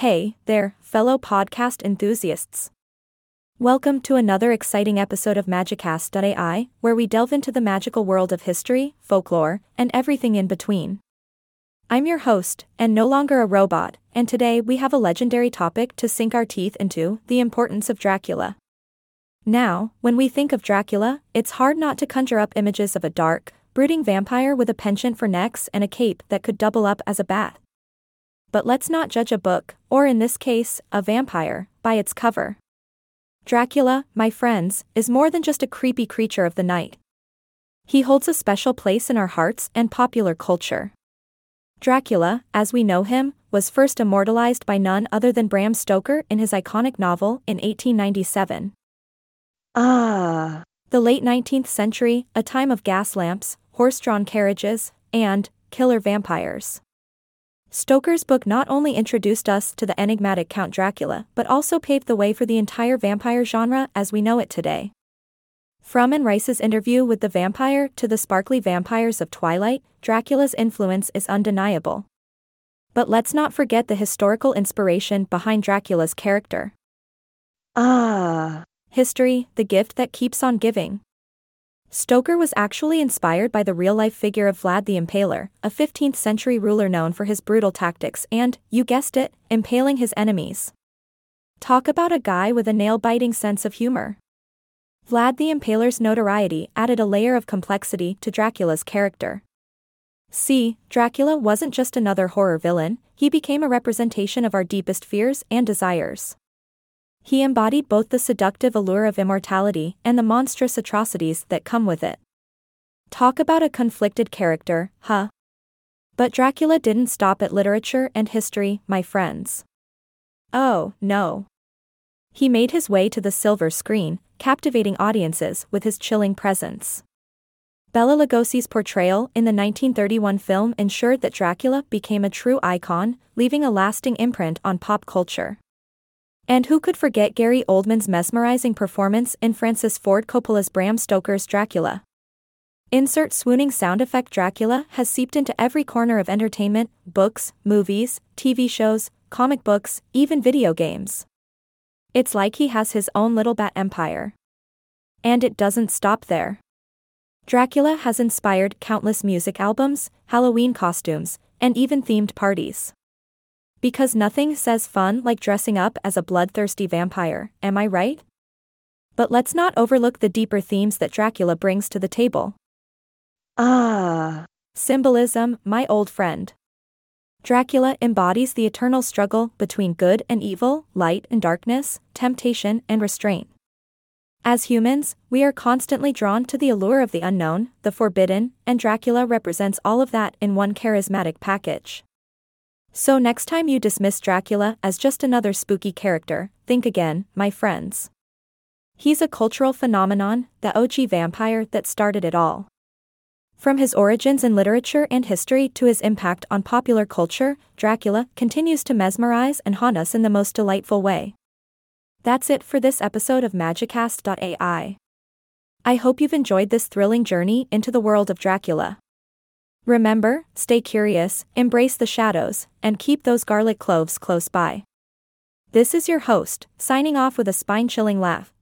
Hey there, fellow podcast enthusiasts. Welcome to another exciting episode of Magicast.ai, where we delve into the magical world of history, folklore, and everything in between. I'm your host, and no longer a robot, and today we have a legendary topic to sink our teeth into, the importance of Dracula. Now, when we think of Dracula, it's hard not to conjure up images of a dark, brooding vampire with a penchant for necks and a cape that could double up as a bat. But let's not judge a book, or in this case, a vampire, by its cover. Dracula, my friends, is more than just a creepy creature of the night. He holds a special place in our hearts and popular culture. Dracula, as we know him, was first immortalized by none other than Bram Stoker in his iconic novel in 1897. The late 19th century, a time of gas lamps, horse-drawn carriages, and killer vampires. Stoker's book not only introduced us to the enigmatic Count Dracula, but also paved the way for the entire vampire genre as we know it today. From Anne Rice's Interview with the Vampire to the sparkly vampires of Twilight, Dracula's influence is undeniable. But let's not forget the historical inspiration behind Dracula's character. History, the gift that keeps on giving. Stoker was actually inspired by the real-life figure of Vlad the Impaler, a 15th-century ruler known for his brutal tactics and, you guessed it, impaling his enemies. Talk about a guy with a nail-biting sense of humor. Vlad the Impaler's notoriety added a layer of complexity to Dracula's character. See, Dracula wasn't just another horror villain, he became a representation of our deepest fears and desires. He embodied both the seductive allure of immortality and the monstrous atrocities that come with it. Talk about a conflicted character, huh? But Dracula didn't stop at literature and history, my friends. Oh, no. He made his way to the silver screen, captivating audiences with his chilling presence. Bela Lugosi's portrayal in the 1931 film ensured that Dracula became a true icon, leaving a lasting imprint on pop culture. And who could forget Gary Oldman's mesmerizing performance in Francis Ford Coppola's Bram Stoker's Dracula? Insert swooning sound effect. Dracula has seeped into every corner of entertainment, books, movies, TV shows, comic books, even video games. It's like he has his own little bat empire. And it doesn't stop there. Dracula has inspired countless music albums, Halloween costumes, and even themed parties. Because nothing says fun like dressing up as a bloodthirsty vampire, am I right? But let's not overlook the deeper themes that Dracula brings to the table. Symbolism, my old friend. Dracula embodies the eternal struggle between good and evil, light and darkness, temptation and restraint. As humans, we are constantly drawn to the allure of the unknown, the forbidden, and Dracula represents all of that in one charismatic package. So next time you dismiss Dracula as just another spooky character, think again, my friends. He's a cultural phenomenon, the OG vampire that started it all. From his origins in literature and history to his impact on popular culture, Dracula continues to mesmerize and haunt us in the most delightful way. That's it for this episode of Magicast.ai. I hope you've enjoyed this thrilling journey into the world of Dracula. Remember, stay curious, embrace the shadows, and keep those garlic cloves close by. This is your host, signing off with a spine-chilling laugh.